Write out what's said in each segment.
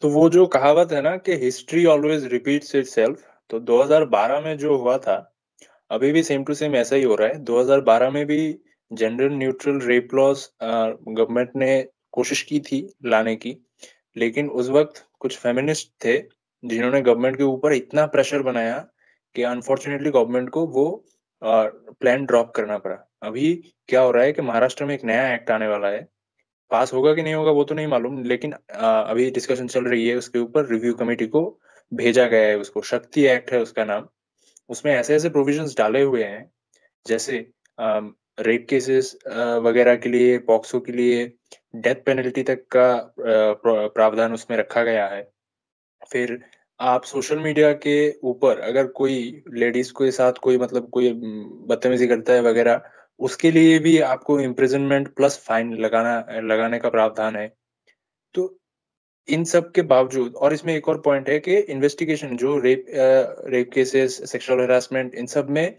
तो वो जो कहावत है ना कि हिस्ट्री ऑलवेज रिपीट्स इटसेल्फ, तो 2012 में जो हुआ था अभी भी सेम टू सेम ऐसा ही हो रहा है। 2012 में भी gender neutral rape laws government ने कोशिश की थी लाने की, लेकिन उस वक्त कुछ फेमिनिस्ट थे जिन्होंने गवर्नमेंट के ऊपर इतना प्रेशर बनाया कि अनफॉर्चुनेटली गवर्नमेंट को वो प्लान ड्रॉप करना पड़ा। अभी क्या हो रहा है कि महाराष्ट्र में एक नया एक्ट आने वाला है, पास होगा कि नहीं होगा वो तो नहीं मालूम, लेकिन अभी डिस्कशन चल रही है उसके ऊपर। रिव्यू कमेटी को भेजा गया है उसको, शक्ति एक्ट है उसका नाम। उसमें ऐसे ऐसे प्रोविजंस डाले हुए हैं जैसे रेप केसेस वगैरह के लिए, पॉक्सो के लिए डेथ पेनल्टी तक का प्रावधान उसमें रखा गया है। फिर आप सोशल मीडिया के ऊपर अगर कोई लेडीज के साथ कोई मतलब कोई बदतमीजी करता है वगैरह, उसके लिए भी आपको इम्प्रिजनमेंट प्लस फाइन लगाने का प्रावधान है। तो इन सब के बावजूद, और इसमें एक और पॉइंट है कि इन्वेस्टिगेशन जो रेप केसेस, सेक्सुअल हरासमेंट, इन सब में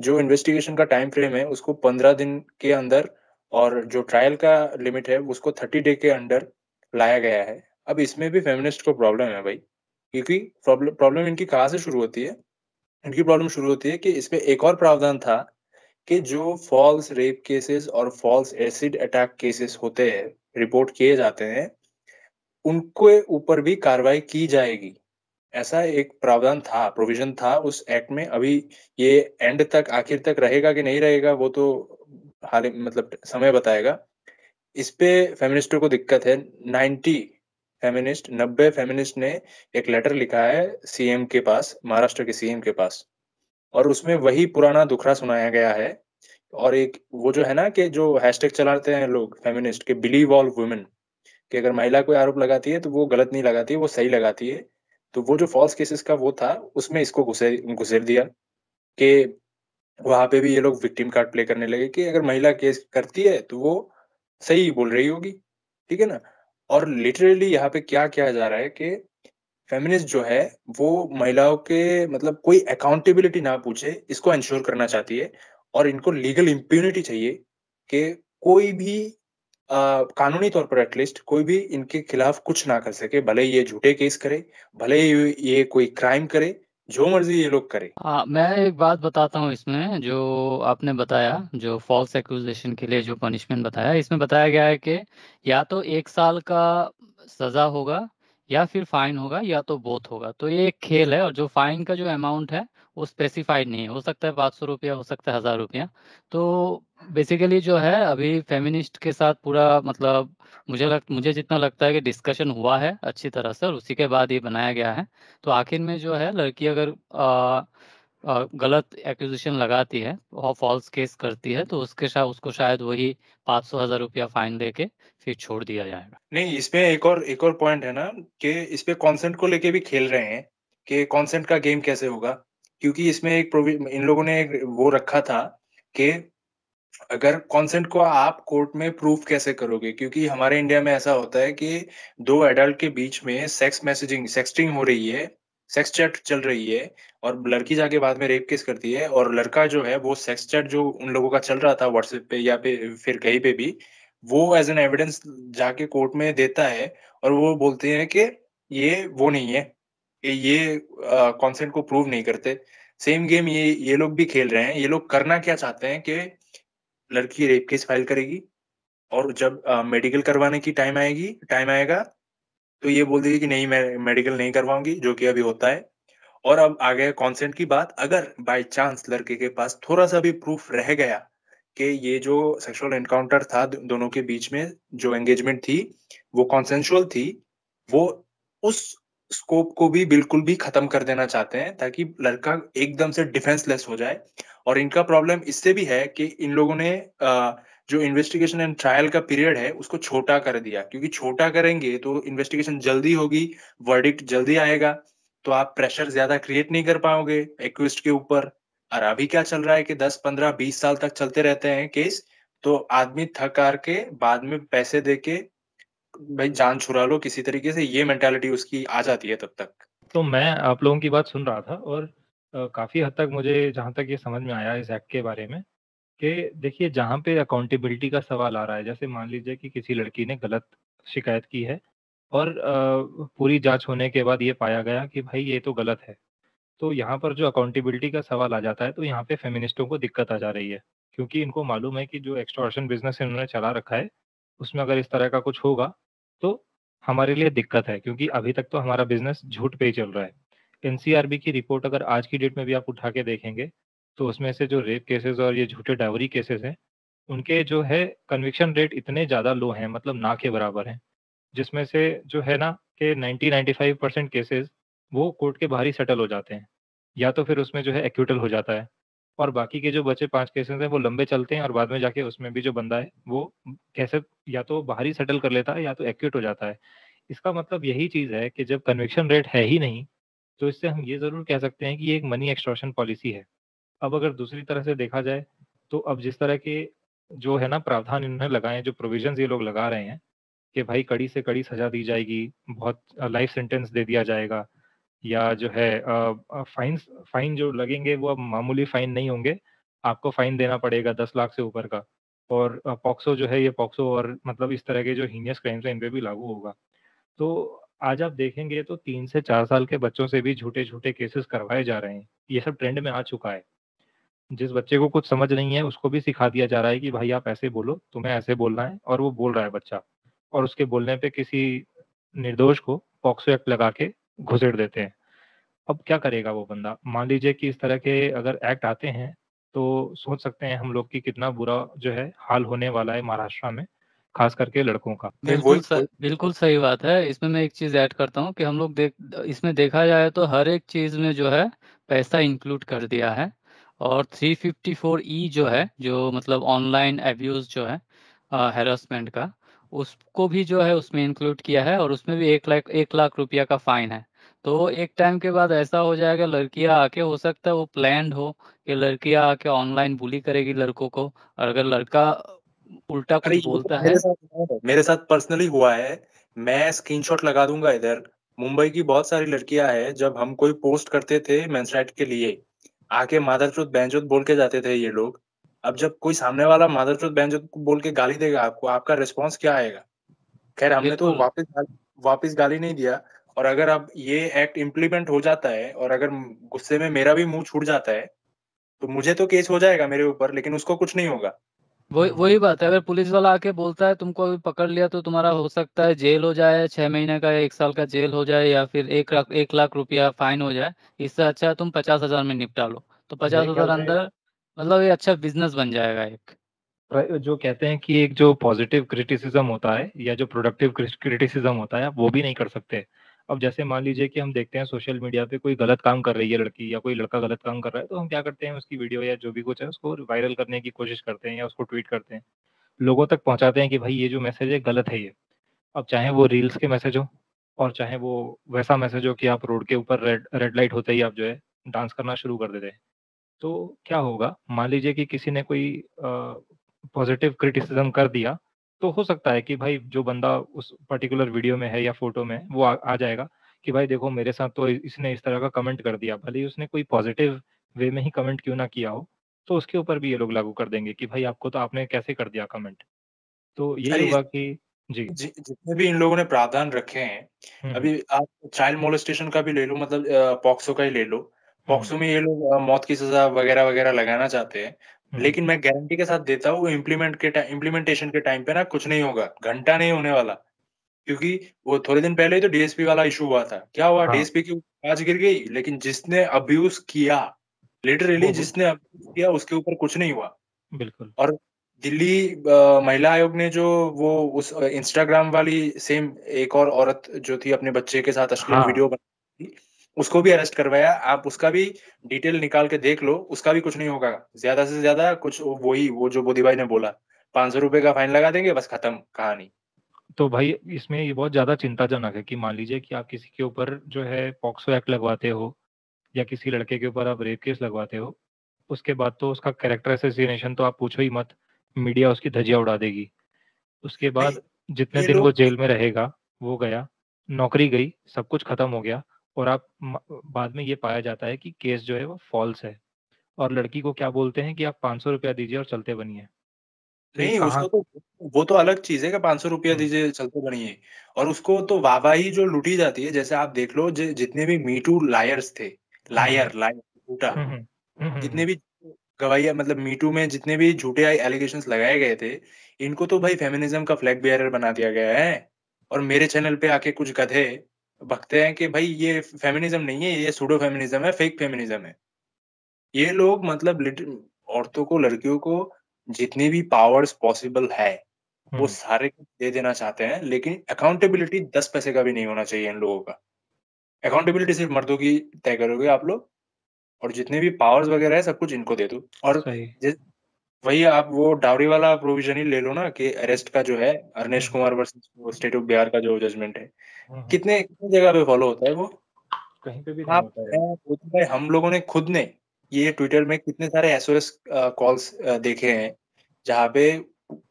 जो इन्वेस्टिगेशन का टाइम फ्रेम है उसको 15 दिन के अंदर, और जो ट्रायल का लिमिट है उसको 30 डे के अंदर लाया गया है। अब इसमें भी फेमिनिस्ट को प्रॉब्लम है भाई, क्योंकि प्रॉब्लम इनकी कहाँ से शुरू होती है? इनकी प्रॉब्लम शुरू होती है कि इसमें एक और प्रावधान था कि जो फॉल्स रेप केसेस और फॉल्स एसिड अटैक केसेस होते हैं, रिपोर्ट किए जाते हैं, उनके ऊपर भी कार्रवाई की जाएगी। ऐसा एक प्रावधान था, प्रोविजन था उस एक्ट में। अभी ये एंड तक, आखिर तक रहेगा कि नहीं रहेगा वो तो हाल मतलब समय बताएगा। इस पे फेमिनिस्टों को दिक्कत है। 90 फेमिनिस्ट ने एक लेटर लिखा है सीएम के पास, महाराष्ट्र के सीएम के पास, और उसमें वही पुराना दुखड़ा सुनाया गया है। और एक वो जो है ना कि जो हैशटैग चलाते हैं लोग फेमिनिस्ट के, बिलीव ऑल वुमेन, कि अगर महिला कोई आरोप लगाती है तो वो गलत नहीं लगाती है, वो सही लगाती है। तो वो जो फॉल्स केसेस का वो था उसमें इसको घुसेर दिया कि वहां पे भी ये लोग विक्टिम कार्ड प्ले करने लगे कि अगर महिला केस करती है तो वो सही बोल रही होगी, ठीक है ना। और लिटरली यहाँ पे क्या किया जा रहा है कि फेमिनिस्ट जो है वो महिलाओं के मतलब कोई अकाउंटेबिलिटी ना पूछे, इसको इंश्योर करना चाहती है। और इनको लीगल इम्प्यूनिटी चाहिए कि कोई भी कानूनी तौर पर एटलीस्ट कोई भी इनके खिलाफ कुछ ना कर सके, भले ये झूठे केस करे, भले ये कोई क्राइम करे, जो मर्जी ये लोग करे। मैं एक बात बताता हूँ इसमें, जो आपने बताया जो फॉल्स एक्यूजेशन के लिए जो पनिशमेंट बताया, इसमें बताया गया है कि या तो 1 साल का सजा होगा या फिर फाइन होगा या तो बोथ होगा। तो ये एक खेल है, और जो फाइन का जो अमाउंट है वो स्पेसिफाइड नहीं है, हो सकता है 500 रुपया, हो सकता है 1000 रुपया। तो बेसिकली जो है अभी फेमिनिस्ट के साथ पूरा मतलब मुझे जितना लगता है कि डिस्कशन हुआ है अच्छी तरह से, और उसी के बाद ये बनाया गया है। तो आखिर में जो है लड़की अगर गलत एक्यूजेशन लगाती है और फॉल्स केस करती है तो उसको शायद वही 500-1000 रुपया फाइन देके फिर छोड़ दिया जाएगा। नहीं, इसमें एक और पॉइंट है ना कि इसपे कॉन्सेंट को लेके भी खेल रहे हैं कि कॉन्सेंट का गेम कैसे होगा, क्योंकि इसमें एक इन लोगों ने एक वो रखा था कि अगर कॉन्सेंट को आप कोर्ट में प्रूफ कैसे करोगे, क्योंकि हमारे इंडिया में ऐसा होता है कि 2 एडल्ट के बीच में सेक्स मैसेजिंग, सेक्सटिंग हो रही है, सेक्स चैट चल रही है, और लड़की जाके बाद में रेप केस करती है, और लड़का जो है वो सेक्स चैट जो उन लोगों का चल रहा था व्हाट्सएप पे या पे फिर कहीं पे भी, वो एज एन एविडेंस जाके कोर्ट में देता है, और वो बोलते हैं कि ये वो नहीं है, ये कॉन्सेंट को प्रूव नहीं करते। सेम गेम ये लोग भी खेल रहे हैं। ये लोग करना क्या चाहते हैं कि लड़की रेप केस फाइल करेगी, और जब मेडिकल करवाने की टाइम आएगा तो ये बोल देगी कि नहीं मैं मेडिकल नहीं करवाऊंगी, जो कि अभी होता है। और अब आ गया कॉन्सेंट की बात। अगर बाय चांस लड़के के पास थोड़ा सा भी प्रूफ रह गया कि ये जो सेक्सुअल एनकाउंटर था दोनों के बीच में, जो एंगेजमेंट थी वो कॉन्सेंशुअल थी, वो उस स्कोप को भी बिल्कुल भी खत्म कर देना चाहते हैं, ताकि लड़का एकदम से डिफेंसलेस हो जाए। और इनका प्रॉब्लम इससे भी है कि इन लोगों ने जो इन्वेस्टिगेशन एंड ट्रायल का पीरियड है उसको छोटा कर दिया, क्योंकि छोटा करेंगे तो इन्वेस्टिगेशन जल्दी होगी, वर्डिक्ट जल्दी आएगा, तो आप प्रेशर ज्यादा क्रिएट नहीं कर पाओगे एक्यूज्ड के ऊपर। और अभी क्या चल रहा है कि 10-15-20 साल तक चलते रहते हैं केस, तो आदमी थक हार के बाद में पैसे दे के भाई जान छुड़ा लो किसी तरीके से, ये मेंटालिटी उसकी आ जाती है तब तक। तो मैं आप लोगों की बात सुन रहा था, और काफी हद तक मुझे जहां तक ये समझ में आया इस एक्ट के बारे में कि देखिए जहाँ पे अकाउंटेबिलिटी का सवाल आ रहा है, जैसे मान लीजिए कि किसी लड़की ने गलत शिकायत की है और पूरी जांच होने के बाद ये पाया गया कि भाई ये तो गलत है। तो यहाँ पर जो अकाउंटेबिलिटी का सवाल आ जाता है, तो यहाँ पे फेमिनिस्टों को दिक्कत आ जा रही है, क्योंकि इनको मालूम है कि जो एक्सटॉर्शन बिजनेस इन्होंने चला रखा है उसमें अगर इस तरह का कुछ होगा तो हमारे लिए दिक्कत है, क्योंकि अभी तक तो हमारा बिजनेस झूठ पे ही चल रहा है। एनसीआरबी की रिपोर्ट अगर आज की डेट में भी आप उठा के देखेंगे तो उसमें से जो रेप केसेस और ये झूठे डावरी केसेस हैं उनके जो है कन्विक्शन रेट इतने ज़्यादा लो हैं, मतलब ना के बराबर हैं, जिसमें से जो है ना कि 90-95% केसेस वो कोर्ट के बाहर ही सेटल हो जाते हैं, या तो फिर उसमें जो है एक्यूटल हो जाता है, और बाकी के जो बचे 5 केसेस हैं वो लंबे चलते हैं और बाद में जाके उसमें भी जो बंदा है वो कैसे या तो बाहर ही सेटल कर लेता है या तो एक्यूट हो जाता है। इसका मतलब यही चीज़ है कि जब कन्विक्शन रेट है ही नहीं तो इससे हम ये ज़रूर कह सकते हैं कि ये एक मनी एक्सटॉर्शन पॉलिसी है। अब अगर दूसरी तरह से देखा जाए तो अब जिस तरह के जो है ना प्रावधान इन्होंने लगाए हैं, जो प्रोविजंस ये लोग लगा रहे हैं कि भाई कड़ी से कड़ी सज़ा दी जाएगी, बहुत लाइफ सेंटेंस दे दिया जाएगा, या जो है फाइन जो लगेंगे वो अब मामूली फ़ाइन नहीं होंगे, आपको फ़ाइन देना पड़ेगा 10 लाख से ऊपर का, और पॉक्सो जो है ये पॉक्सो और मतलब इस तरह के जो हीनियस क्राइम्स हैं इन पर भी लागू होगा। तो आज आप देखेंगे तो 3 से 4 साल के बच्चों से भी झूठे झूठे केसेस करवाए जा रहे हैं, ये सब ट्रेंड में आ चुका है। जिस बच्चे को कुछ समझ नहीं है उसको भी सिखा दिया जा रहा है कि भाई आप ऐसे बोलो, तुम्हें ऐसे बोलना है, और वो बोल रहा है बच्चा, और उसके बोलने पे किसी निर्दोष को पॉक्सो एक्ट लगा के घुसेड़ देते हैं। अब क्या करेगा वो बंदा? मान लीजिए कि इस तरह के अगर एक्ट आते हैं तो सोच सकते हैं हम लोग कि कितना बुरा जो है हाल होने वाला है महाराष्ट्र में, खास करके लड़कों का। बिल्कुल सही बात है। इसमें मैं एक चीज़ ऐड करता हूँ कि हम लोग इसमें देखा जाए तो हर एक चीज़ में जो है पैसा इंक्लूड कर दिया है, और 354E जो है, जो मतलब ऑनलाइन एब्यूज़ जो है हैरसमेंट का, उसको भी जो है उसमें इंक्लूड किया है, और उसमें भी 1 लाख रुपया का फाइन है। तो एक टाइम के बाद ऐसा हो जाएगा, लड़कियां आके, हो सकता है वो प्लान्ड हो कि लड़कियां आके ऑनलाइन बुली करेगी लड़कों को, और अगर लड़का उल्टा कुछ बोलता है। मेरे साथ पर्सनली हुआ है, मैं स्क्रीनशॉट लगा दूंगा। इधर मुंबई की बहुत सारी लड़कियां हैं, जब हम कोई पोस्ट करते थे मेंस्ट्रुएट के लिए, आके मादरचोद बैंजोद बोल के जाते थे ये लोग। अब जब कोई सामने वाला मादरचोद बैंजोद बोल के गाली देगा आपको, आपका रिस्पॉन्स क्या आएगा? खैर हमने तो वापस गाली नहीं दिया। और अगर अब ये एक्ट इम्प्लीमेंट हो जाता है और अगर गुस्से में मेरा भी मुंह छूट जाता है तो मुझे तो केस हो जाएगा मेरे ऊपर, लेकिन उसको कुछ नहीं होगा। वही बात है, अगर पुलिस वाला आके बोलता है तुमको अभी पकड़ लिया तो तुम्हारा हो सकता है जेल हो जाए, 6 महीने का या 1 साल का जेल हो जाए, या फिर 1 लाख रुपया फाइन हो जाए। इससे अच्छा है तुम 50,000 में निपटा लो। तो 50,000 अंदर मतलब ये अच्छा बिजनेस बन जाएगा। एक जो कहते हैं कि एक जो पॉजिटिव क्रिटिसिज्म होता है या जो प्रोडक्टिव क्रिटिसिज्म होता है, आप वो भी नहीं कर सकते। अब जैसे मान लीजिए कि हम देखते हैं सोशल मीडिया पे कोई गलत काम कर रही है लड़की या कोई लड़का गलत काम कर रहा है, तो हम क्या करते हैं, उसकी वीडियो या जो भी कुछ है उसको वायरल करने की कोशिश करते हैं या उसको ट्वीट करते हैं, लोगों तक पहुंचाते हैं कि भाई ये जो मैसेज है गलत है ये। अब चाहे वो रील्स के मैसेज हो और चाहे वो वैसा मैसेज हो कि आप रोड के ऊपर रेड लाइट होते ही आप जो है डांस करना शुरू कर देते हैं, तो क्या होगा? मान लीजिए कि किसी ने कोई पॉजिटिव क्रिटिसिज्म कर दिया तो हो सकता है कि भाई जो बंदा उस पर्टिकुलर वीडियो में है या फोटो में, वो आ जाएगा कि भाई देखो मेरे साथ तो इसने इस तरह का कमेंट कर दिया, भले ही उसने कोई पॉजिटिव वे में ही कमेंट क्यों ना किया हो, तो उसके ऊपर भी ये लोग लागू कर देंगे कि भाई आपको तो आपने कैसे कर दिया कमेंट। तो यही हुआ कि जितने भी इन लोगों ने प्रावधान रखे हैं, अभी आप चाइल्ड मोलेस्टेशन का भी ले लो, मतलब पॉक्सो का ही ले लो। पॉक्सो में ये लोग मौत की सजा वगैरह वगैरह लगाना चाहते हैं, लेकिन मैं गारंटी के साथ देता हूँ इम्प्लीमेंटेशन के टाइम पे ना कुछ नहीं होगा, घंटा नहीं होने वाला। क्योंकि वो थोड़े दिन पहले ही तो डीएसपी वाला इशू हुआ था, क्या हुआ? हाँ। डीएसपी की आज गिर गई, लेकिन जिसने अब्यूज किया, लिटरली जिसने अब्यूज किया उसके ऊपर कुछ नहीं हुआ। बिल्कुल। और दिल्ली महिला आयोग ने जो वो उस इंस्टाग्राम वाली सेम एक और औरत जो थी अपने बच्चे के साथ अश्लील वीडियो बनाई थी, उसको भी अरेस्ट करवाया। आप उसका भी डिटेल निकाल के देख लो, उसका भी कुछ नहीं होगा। ज्यादा से ज्यादा कुछ वही वो जो बोधी भाई ने बोला, 500 रुपए का फाइन लगा देंगे, बस खत्म कहानी। तो भाई इसमें ये बहुत ज्यादा चिंताजनक है कि मान लीजिए कि आप किसी के ऊपर जो है पॉक्सो एक्ट लगवाते हो या किसी लड़के के ऊपर आप रेप केस लगवाते हो, उसके बाद तो उसका कैरेक्टर असैसिनेशन तो आप पूछो ही मत, मीडिया उसकी धजिया उड़ा देगी। उसके बाद जितने दिन वो जेल में रहेगा वो गया, नौकरी गई, सब कुछ खत्म हो गया, और आप बाद में ये पाया जाता है कि केस जो है वो फॉल्स है, और लड़की को क्या बोलते हैं कि आप 500 रुपया दीजिए और चलते बनिए। नहीं, कहाँ। उसको तो वो तो अलग चीज है कि 500 रुपया हम्म, दीजिए चलते बनिए, और उसको तो वाहवाही जो लूटी जाती है, जैसे आप देख लो जितने भी मीटू लायर्स थे, हम्म, लायर झूठा, हम्म, हम्म, हम्म, जितने भी गवाहिया मतलब मीटू में जितने भी झूठे एलिगेशंस लगाए गए थे, इनको तो भाई फेमिनिज्म का फ्लैग बेयरर बना दिया गया है। और मेरे चैनल पे आके कुछ गधे बकते हैं कि भाई ये फेमिनिज्म नहीं है, ये सूडो फेमिनिज्म है, फेक फेमिनिज्म है। ये लोग मतलब औरतों को, लड़कियों को जितने भी पावर्स पॉसिबल है वो हम्म। सारे दे देना चाहते हैं, लेकिन अकाउंटेबिलिटी 10 पैसे का भी नहीं होना चाहिए इन लोगों का। अकाउंटेबिलिटी सिर्फ मर्दों की तय करोगे आप लोग, और जितने भी पावर्स वगैरह है सब कुछ इनको दे दो। और सही। जि- वही आप वो डावरी वाला प्रोविजन ही ले लो ना, कि अरेस्ट का जो है Arnesh hmm, Kumar versus state of Bihar का जो जजमेंट है, हम्म। कितने कितनी जगह पे फॉलो होता है वो। कहीं पे भी नहीं आप होता है। वो तो भाई हम लोगों ने खुद ने ये ट्विटर में कितने सारे एसओएस कॉल्स देखे हैं, जहाँ पे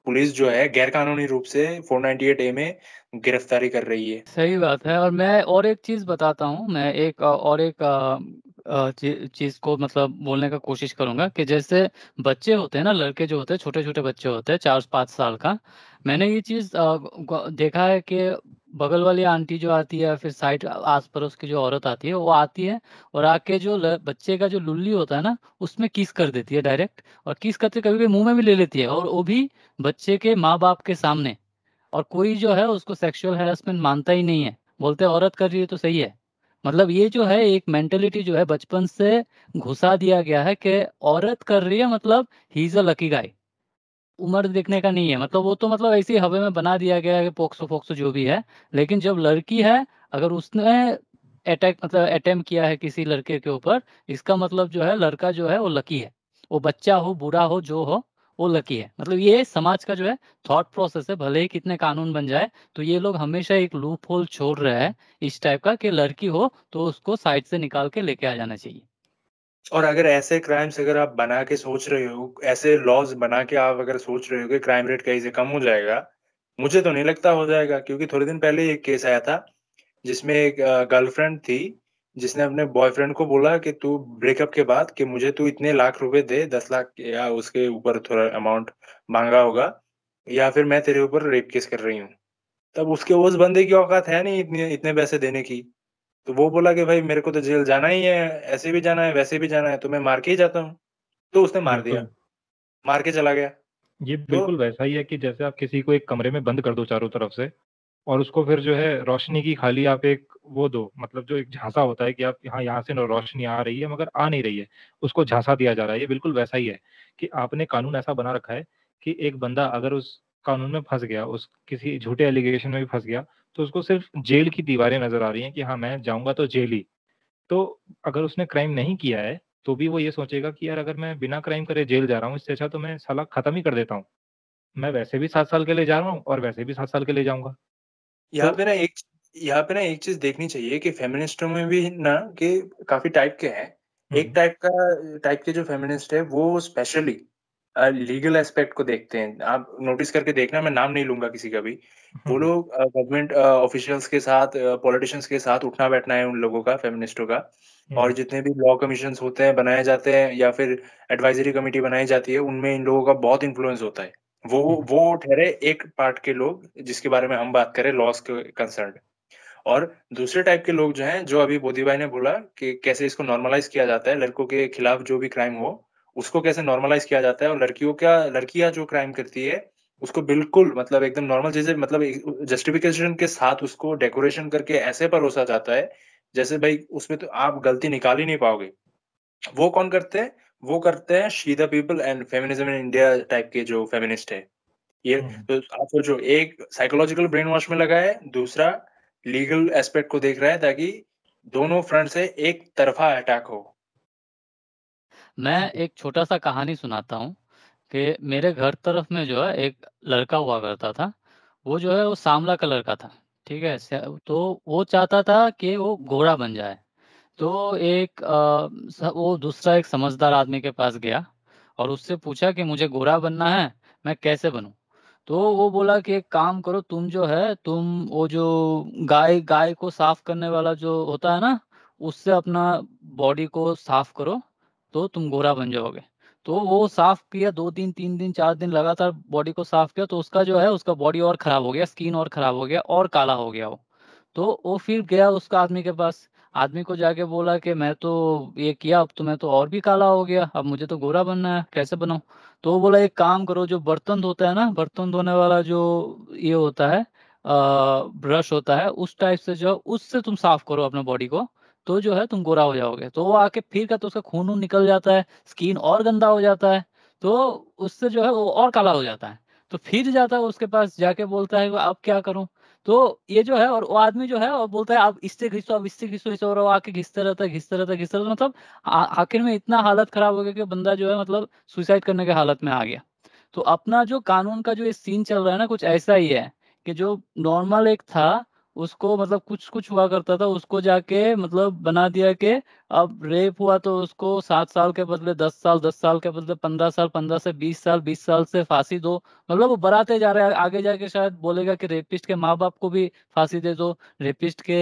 पुलिस जो है गैर कानूनी रूप से 498A में गिरफ्तारी कर रही है। सही बात है। और मैं और एक चीज बताता हूँ, मैं एक और एक चीज को मतलब बोलने का कोशिश करूंगा कि जैसे बच्चे होते हैं ना, लड़के जो होते हैं, छोटे छोटे बच्चे होते हैं 4-5 साल का। मैंने ये चीज देखा है कि बगल वाली आंटी जो आती है, फिर साइड आस पड़ोस की जो औरत आती है, वो आती है और आके जो बच्चे का जो लुल्ली होता है ना, उसमें किस कर देती है डायरेक्ट, और किस करते कभी कभी मुंह में भी ले लेती है, और वो भी बच्चे के माँ बाप के सामने। और कोई जो है उसको सेक्सुअल हैरेसमेंट मानता ही नहीं है, बोलते हैं औरत कर रही है तो सही है। मतलब ये जो है एक मेंटेलिटी जो है बचपन से घुसा दिया गया है कि औरत कर रही है मतलब he is a lucky guy, उम्र देखने का नहीं है। मतलब वो तो मतलब ऐसे ही हवा में बना दिया गया है कि पोक्सो फोक्सो जो भी है। लेकिन जब लड़की है, अगर उसने अटैक मतलब अटेम्प्ट किया है किसी लड़के के ऊपर, इसका मतलब जो है लड़का जो है वो लकी है, वो बच्चा हो बूढ़ा हो जो हो, वो लकी है। मतलब ये समाज का जो है थॉट प्रोसेस है, भले ही कितने कानून बन जाए। तो ये लोग हमेशा एक लूप होल छोड़ रहे हैं इस टाइप का, कि लड़की हो तो उसको साइड से निकाल के लेके आ जाना चाहिए। और अगर ऐसे क्राइम्स अगर आप बना के सोच रहे हो, ऐसे लॉज बना के आप अगर सोच रहे हो कि क्राइम रेट कहीं से कम हो जाएगा, मुझे तो नहीं लगता हो जाएगा। क्योंकि थोड़े दिन पहले एक केस आया था जिसमें एक गर्लफ्रेंड थी जिसने अपने बॉयफ्रेंड को बोला कि तू ब्रेकअप के बाद कि मुझे तू इतने लाख रुपए दे, 10 लाख या उसके ऊपर थोड़ा अमाउंट मांगा होगा, या फिर मैं तेरे ऊपर रेप केस कर रही हूँ। तब उसके उस बंदे की औकात है नहीं इतने इतने पैसे देने की, तो वो बोला कि भाई मेरे को तो जेल जाना ही है, ऐसे भी जाना है वैसे भी जाना है, तो मैं मार के ही जाता हूँ। तो उसने मार दिया, बिल्कुल, मार के चला गया। ये तो बिल्कुल वैसा ही है कि जैसे आप किसी को एक कमरे में बंद कर दो चारों तरफ से, और उसको फिर जो है रोशनी की खाली आप एक वो दो, मतलब जो एक झांसा होता है कि आप यहाँ यहाँ से रोशनी आ रही है मगर आ नहीं रही है, उसको झांसा दिया जा रहा है। ये बिल्कुल वैसा ही है कि आपने कानून ऐसा बना रखा है कि एक बंदा अगर उस कानून में फंस गया, उस किसी झूठे एलिगेशन में भी फंस गया, तो उसको सिर्फ जेल की दीवारें नजर आ रही हैं कि हाँ मैं जाऊंगा तो जेल ही। तो अगर उसने क्राइम नहीं किया है तो भी वो ये सोचेगा कि यार अगर मैं बिना क्राइम करे जेल जा रहा हूँ, इससे अच्छा तो मैं साला खत्म ही कर देता हूँ, मैं वैसे भी 7 साल के लिए जा रहा हूँ और वैसे भी 7 साल के लिए जाऊंगा। यहाँ तो पे ना एक चीज देखनी चाहिए कि फेमिनिस्टों में भी ना कि काफी टाइप के हैं। एक हम्म टाइप के जो फेमिनिस्ट है वो स्पेशली लीगल एस्पेक्ट को देखते हैं। आप नोटिस करके देखना, मैं नाम नहीं लूंगा किसी का भी। वो हम्म लोग गवर्नमेंट ऑफिशियल्स के साथ, पॉलिटिशियंस के साथ उठना बैठना है उन लोगों का, फेमिनिस्टों का। और हम्म जितने भी लॉ कमीशन होते हैं बनाए जाते हैं, या फिर एडवाइजरी कमेटी बनाई जाती है, उनमें इन लोगों का बहुत इन्फ्लुएंस होता है। वो हम्म, वो ठहरे एक पार्ट के लोग जिसके बारे में हम बात करें लॉस के कंसर्न, और दूसरे टाइप के लोग जो हैं, जो अभी बोधी भाई ने बोला कि कैसे इसको नॉर्मलाइज किया जाता है, लड़कों के खिलाफ जो भी क्राइम हो उसको कैसे नॉर्मलाइज किया जाता है, और लड़कियां जो क्राइम करती है उसको बिल्कुल मतलब एकदम नॉर्मल चीजें, मतलब जस्टिफिकेशन के साथ उसको डेकोरेशन करके ऐसे परोसा जाता है जैसे भाई उसमें तो आप गलती निकाल ही नहीं पाओगे। वो कौन करते हैं? वो करते हैं she the people and feminism in India type के जो फेमिनिस्ट है। ये हम्म, तो आप सोचो, एक साइकोलॉजिकल ब्रेन वॉश में लगा है, दूसरा लीगल एस्पेक्ट को देख रहा है, ताकि दोनों फ्रंट से एक तरफा अटैक हो। मैं एक छोटा सा कहानी सुनाता हूँ कि मेरे घर तरफ में जो है एक लड़का हुआ करता था। वो जो है वो सांवला कलर का था, ठीक है। तो वो चाहता था कि वो घोड़ा बन जाए। तो एक वो दूसरा एक समझदार आदमी के पास गया और उससे पूछा कि मुझे घोड़ा बनना है, मैं कैसे बनूं। तो वो बोला कि एक काम करो, तुम जो है तुम वो जो गाय गाय को साफ करने वाला जो होता है ना, उससे अपना बॉडी को साफ करो तो तुम गोरा बन जाओगे। तो वो साफ किया 2 दिन 3 दिन 4 दिन लगातार बॉडी को साफ किया, तो उसका जो है उसका बॉडी और खराब हो गया, स्किन और खराब हो गया और काला हो गया वो। तो वो फिर गया उसका आदमी के पास, आदमी को जाके बोला कि मैं तो ये किया, अब तो मैं तो और भी काला हो गया, अब मुझे तो गोरा बनना है, कैसे बनाऊं। तो वो बोला एक काम करो, जो बर्तन धोता है ना, बर्तन धोने वाला जो ये होता है ब्रश होता है, उस टाइप से जो उससे तुम साफ करो अपने बॉडी को, तो जो है तुम गोरा हो जाओगे। तो वो आके फिर का तो उसका खून निकल जाता है, स्किन और गंदा हो जाता है, तो उससे जो है वो और काला हो जाता है। तो फिर जाता है उसके पास, जाके बोलता है अब क्या करूं। तो ये जो है, और वो आदमी जो है और बोलता है आप इससे घिसो, अब इससे घिसो, और वो आके घिसता रहता है, घिसता रहता है, घिसता रहता है, मतलब आखिर में इतना हालत खराब हो गया कि बंदा जो है मतलब सुसाइड करने के हालत में आ गया। तो अपना जो कानून का जो ये सीन चल रहा है ना, कुछ ऐसा ही है कि जो नॉर्मल एक था उसको मतलब कुछ कुछ हुआ करता था, उसको जाके मतलब बना दिया कि अब रेप हुआ तो उसको 7 साल के बदले 10 साल, 10 साल के बदले 15 साल, 15 से 20 साल, 20 साल से फांसी दो। मतलब वो बढ़ाते जा रहे हैं, आगे जाके शायद बोलेगा कि रेपिस्ट के माँ बाप को भी फांसी दे दो, रेपिस्ट के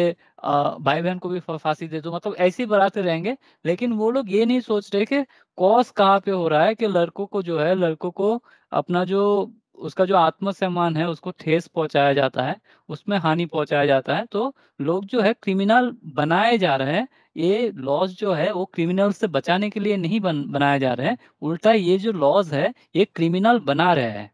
भाई बहन को भी फांसी दे दो, मतलब ऐसे ही बढ़ाते रहेंगे। लेकिन वो लोग ये नहीं सोच रहे कि कॉज कहाँ पे हो रहा है, कि लड़कों को जो है, लड़कों को अपना जो उसका जो आत्मसम्मान है उसको ठेस पहुंचाया जाता है, उसमें हानि पहुंचाया जाता है। तो लोग जो है क्रिमिनल बनाए जा रहे हैं। ये लॉज जो है वो क्रिमिनल से बचाने के लिए नहीं बनाए जा रहे हैं, उल्टा ये जो लॉज है ये क्रिमिनल बना रहे हैं।